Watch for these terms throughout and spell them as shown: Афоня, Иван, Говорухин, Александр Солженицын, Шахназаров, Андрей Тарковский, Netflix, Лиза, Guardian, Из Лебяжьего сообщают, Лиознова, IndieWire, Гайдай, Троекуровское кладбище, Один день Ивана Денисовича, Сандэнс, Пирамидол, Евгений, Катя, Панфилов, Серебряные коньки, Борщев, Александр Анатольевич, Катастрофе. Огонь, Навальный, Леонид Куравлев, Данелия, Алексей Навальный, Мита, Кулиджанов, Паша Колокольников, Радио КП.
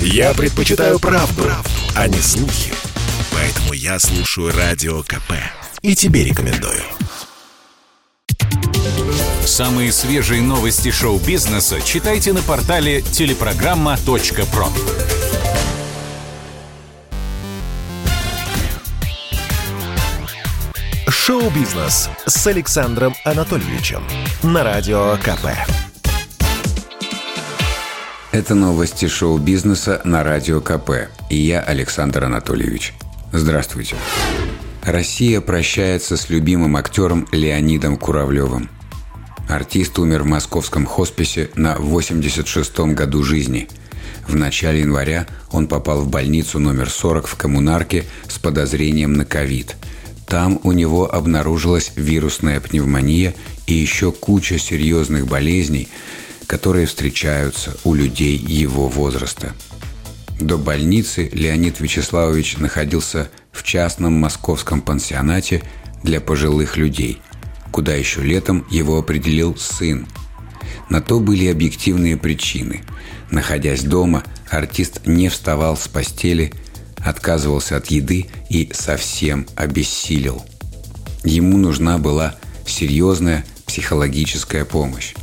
Я предпочитаю правду, а не слухи. Поэтому я слушаю Радио КП. И тебе рекомендую. Самые свежие новости шоу-бизнеса читайте на портале teleprogramma.pro. Шоу-бизнес с Александром Анатольевичем на Радио КП. Это новости шоу-бизнеса на Радио КП. И я, Александр Анатольевич. Здравствуйте. Россия прощается с любимым актером Леонидом Куравлевым. Артист умер в московском хосписе на 86-м году жизни. В начале января он попал в больницу номер 40 в коммунарке с подозрением на ковид. Там у него обнаружилась вирусная пневмония и еще куча серьезных болезней, которые встречаются у людей его возраста. До больницы Леонид Вячеславович находился в частном московском пансионате для пожилых людей, куда еще летом его определил сын. На то были объективные причины. Находясь дома, артист не вставал с постели, отказывался от еды и совсем обессилел. Ему нужна была серьезная психологическая помощь.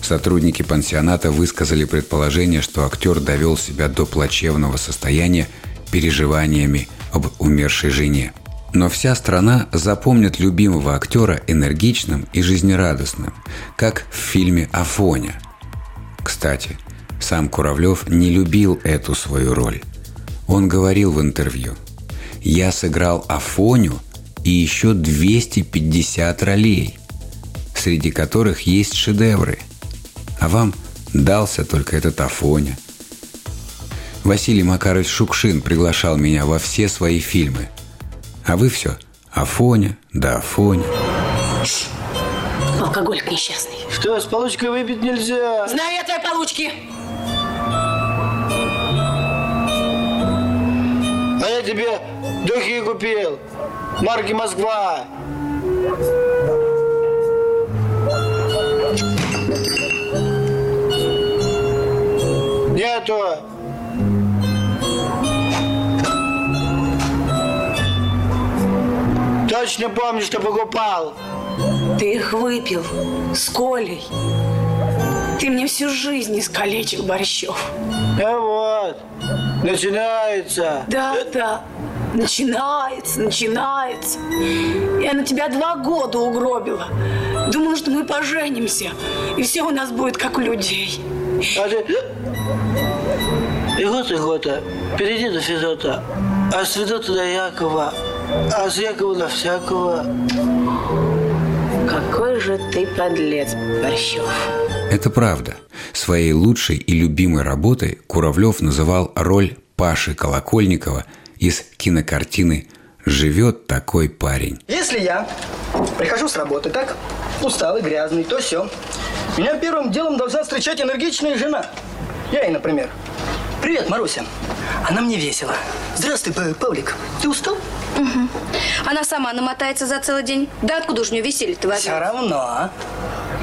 Сотрудники пансионата высказали предположение, что актер довел себя до плачевного состояния переживаниями об умершей жене. Но вся страна запомнит любимого актера энергичным и жизнерадостным, как в фильме «Афоня». Кстати, сам Куравлев не любил эту свою роль. Он говорил в интервью: «Я сыграл Афоню и еще 250 ролей, среди которых есть шедевры. А вам дался только этот Афоня». Василий Макарович Шукшин приглашал меня во все свои фильмы. А вы все Афоня, да Афоня. Алкоголик несчастный. Что, с получкой выпить нельзя? Знаю я твои получки. А я тебе духи купил, марки Москва. Нету. Точно помню, что покупал. Ты их выпил с Колей. Ты мне всю жизнь искалечил, Борщев. А вот. Начинается. Да. Начинается. Я на тебя 2 года угробила. Думала, что мы поженимся, и все у нас будет как у людей. А ты... Игота, перейди до Федота. А с Федота до Якова. А с Якова до всякого. Какой же ты подлец, Борщев. Это правда. Своей лучшей и любимой работой Куравлев называл роль Паши Колокольникова из кинокартины «Живет такой парень». Если я прихожу с работы, так, усталый, грязный, то сё, меня первым делом должна встречать энергичная жена. Я ей, например: «Привет, Маруся». Она мне весела: «Здравствуй, Павлик, ты устал?» Угу. Она сама намотается за целый день. Да откуда ж у нее веселье-то возьмёшь? Все равно.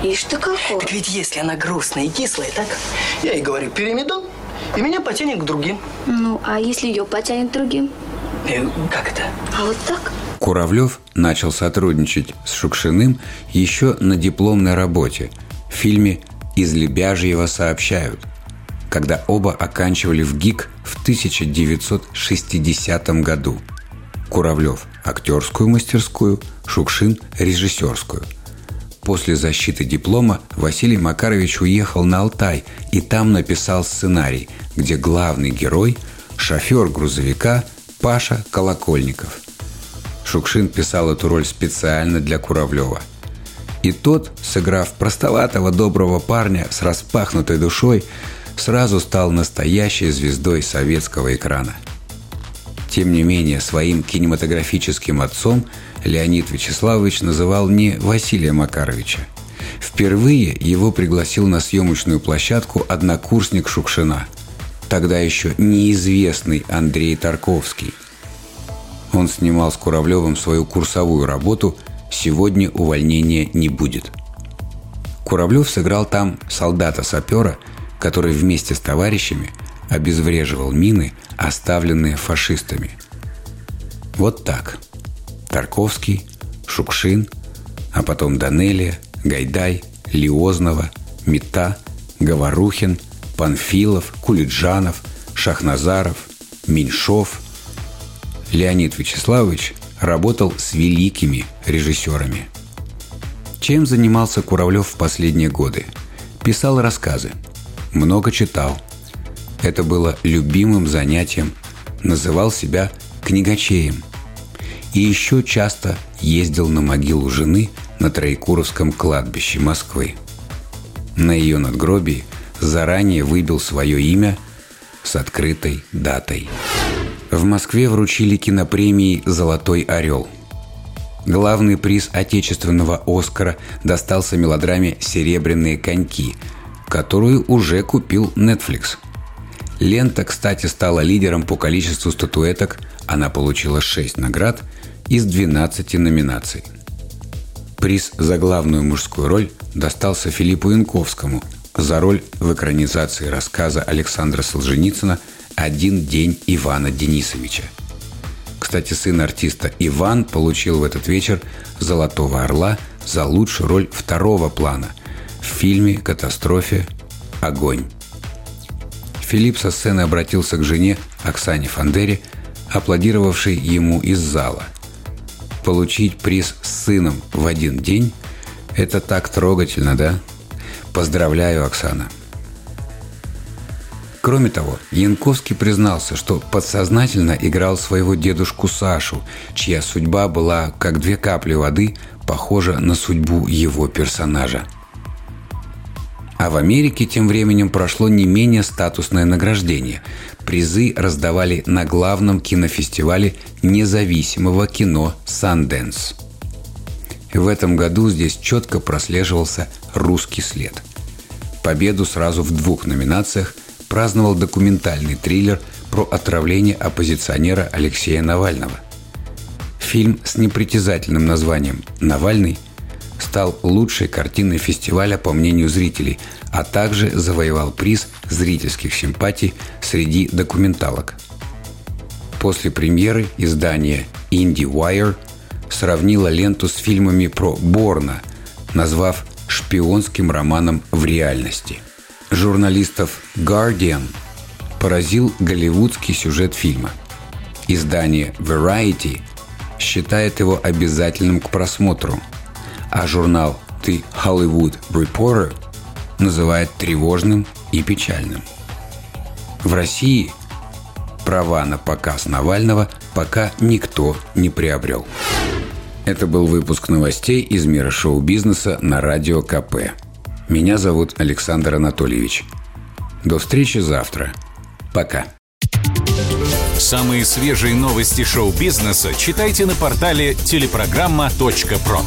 Ишь ты какой. Так ведь если она грустная и кислая, так, я ей говорю: «Пирамидол», и меня потянет к другим. Ну, а если ее потянет к другим? Как это? А вот так? Куравлев начал сотрудничать с Шукшиным еще на дипломной работе в фильме «Из Лебяжьего сообщают», когда оба оканчивали в ГИК в 1960 году. Куравлев – актерскую мастерскую, Шукшин – режиссерскую. После защиты диплома Василий Макарович уехал на Алтай и там написал сценарий, где главный герой – шофер грузовика Паша Колокольников. Шукшин писал эту роль специально для Куравлева. И тот, сыграв простоватого доброго парня с распахнутой душой, сразу стал настоящей звездой советского экрана. Тем не менее, своим кинематографическим отцом Леонид Вячеславович называл не Василия Макаровича. Впервые его пригласил на съемочную площадку однокурсник Шукшина, тогда еще неизвестный Андрей Тарковский. Он снимал с Куравлевым свою курсовую работу «Сегодня увольнения не будет». Куравлев сыграл там солдата-сапера, который вместе с товарищами обезвреживал мины, оставленные фашистами. Вот так. Тарковский, Шукшин, а потом Данелия, Гайдай, Лиознова, Мита, Говорухин, Панфилов, Кулиджанов, Шахназаров, Меньшов. Леонид Вячеславович работал с великими режиссерами. Чем занимался Куравлев в последние годы? Писал рассказы. Много читал. Это было любимым занятием. Называл себя книгачеем. И еще часто ездил на могилу жены на Троекуровском кладбище Москвы. На ее надгробии заранее выбил свое имя с открытой датой. В Москве вручили кинопремии «Золотой орел». Главный приз отечественного «Оскара» достался мелодраме «Серебряные коньки», которую уже купил Netflix. Лента, кстати, стала лидером по количеству статуэток. Она получила 6 наград из 12 номинаций. Приз за главную мужскую роль достался Филиппу Янковскому за роль в экранизации рассказа Александра Солженицына «Один день Ивана Денисовича». Кстати, сын артиста Иван получил в этот вечер «Золотого орла» за лучшую роль второго плана в фильме «Катастрофе. Огонь». Филипп со сцены обратился к жене Оксане Фандери, аплодировавшей ему из зала. Получить приз с сыном в один день – это так трогательно, да? Поздравляю, Оксана. Кроме того, Янковский признался, что подсознательно играл своего дедушку Сашу, чья судьба была, как две капли воды, похожа на судьбу его персонажа. А в Америке тем временем прошло не менее статусное награждение. Призы раздавали на главном кинофестивале независимого кино «Сандэнс». В этом году здесь четко прослеживался русский след. Победу сразу в 2 номинациях праздновал документальный триллер про отравление оппозиционера Алексея Навального. Фильм с непритязательным названием «Навальный» стал лучшей картиной фестиваля по мнению зрителей, а также завоевал приз зрительских симпатий среди документалок. После премьеры издание IndieWire сравнило ленту с фильмами про Борна, назвав шпионским романом в реальности. Журналистов Guardian поразил голливудский сюжет фильма. Издание Variety считает его обязательным к просмотру, а журнал «The Hollywood Reporter» называет тревожным и печальным. В России права на показ Навального пока никто не приобрел. Это был выпуск новостей из мира шоу-бизнеса на Радио КП. Меня зовут Александр Анатольевич. До встречи завтра. Пока. Самые свежие новости шоу-бизнеса читайте на портале teleprogramma.pro.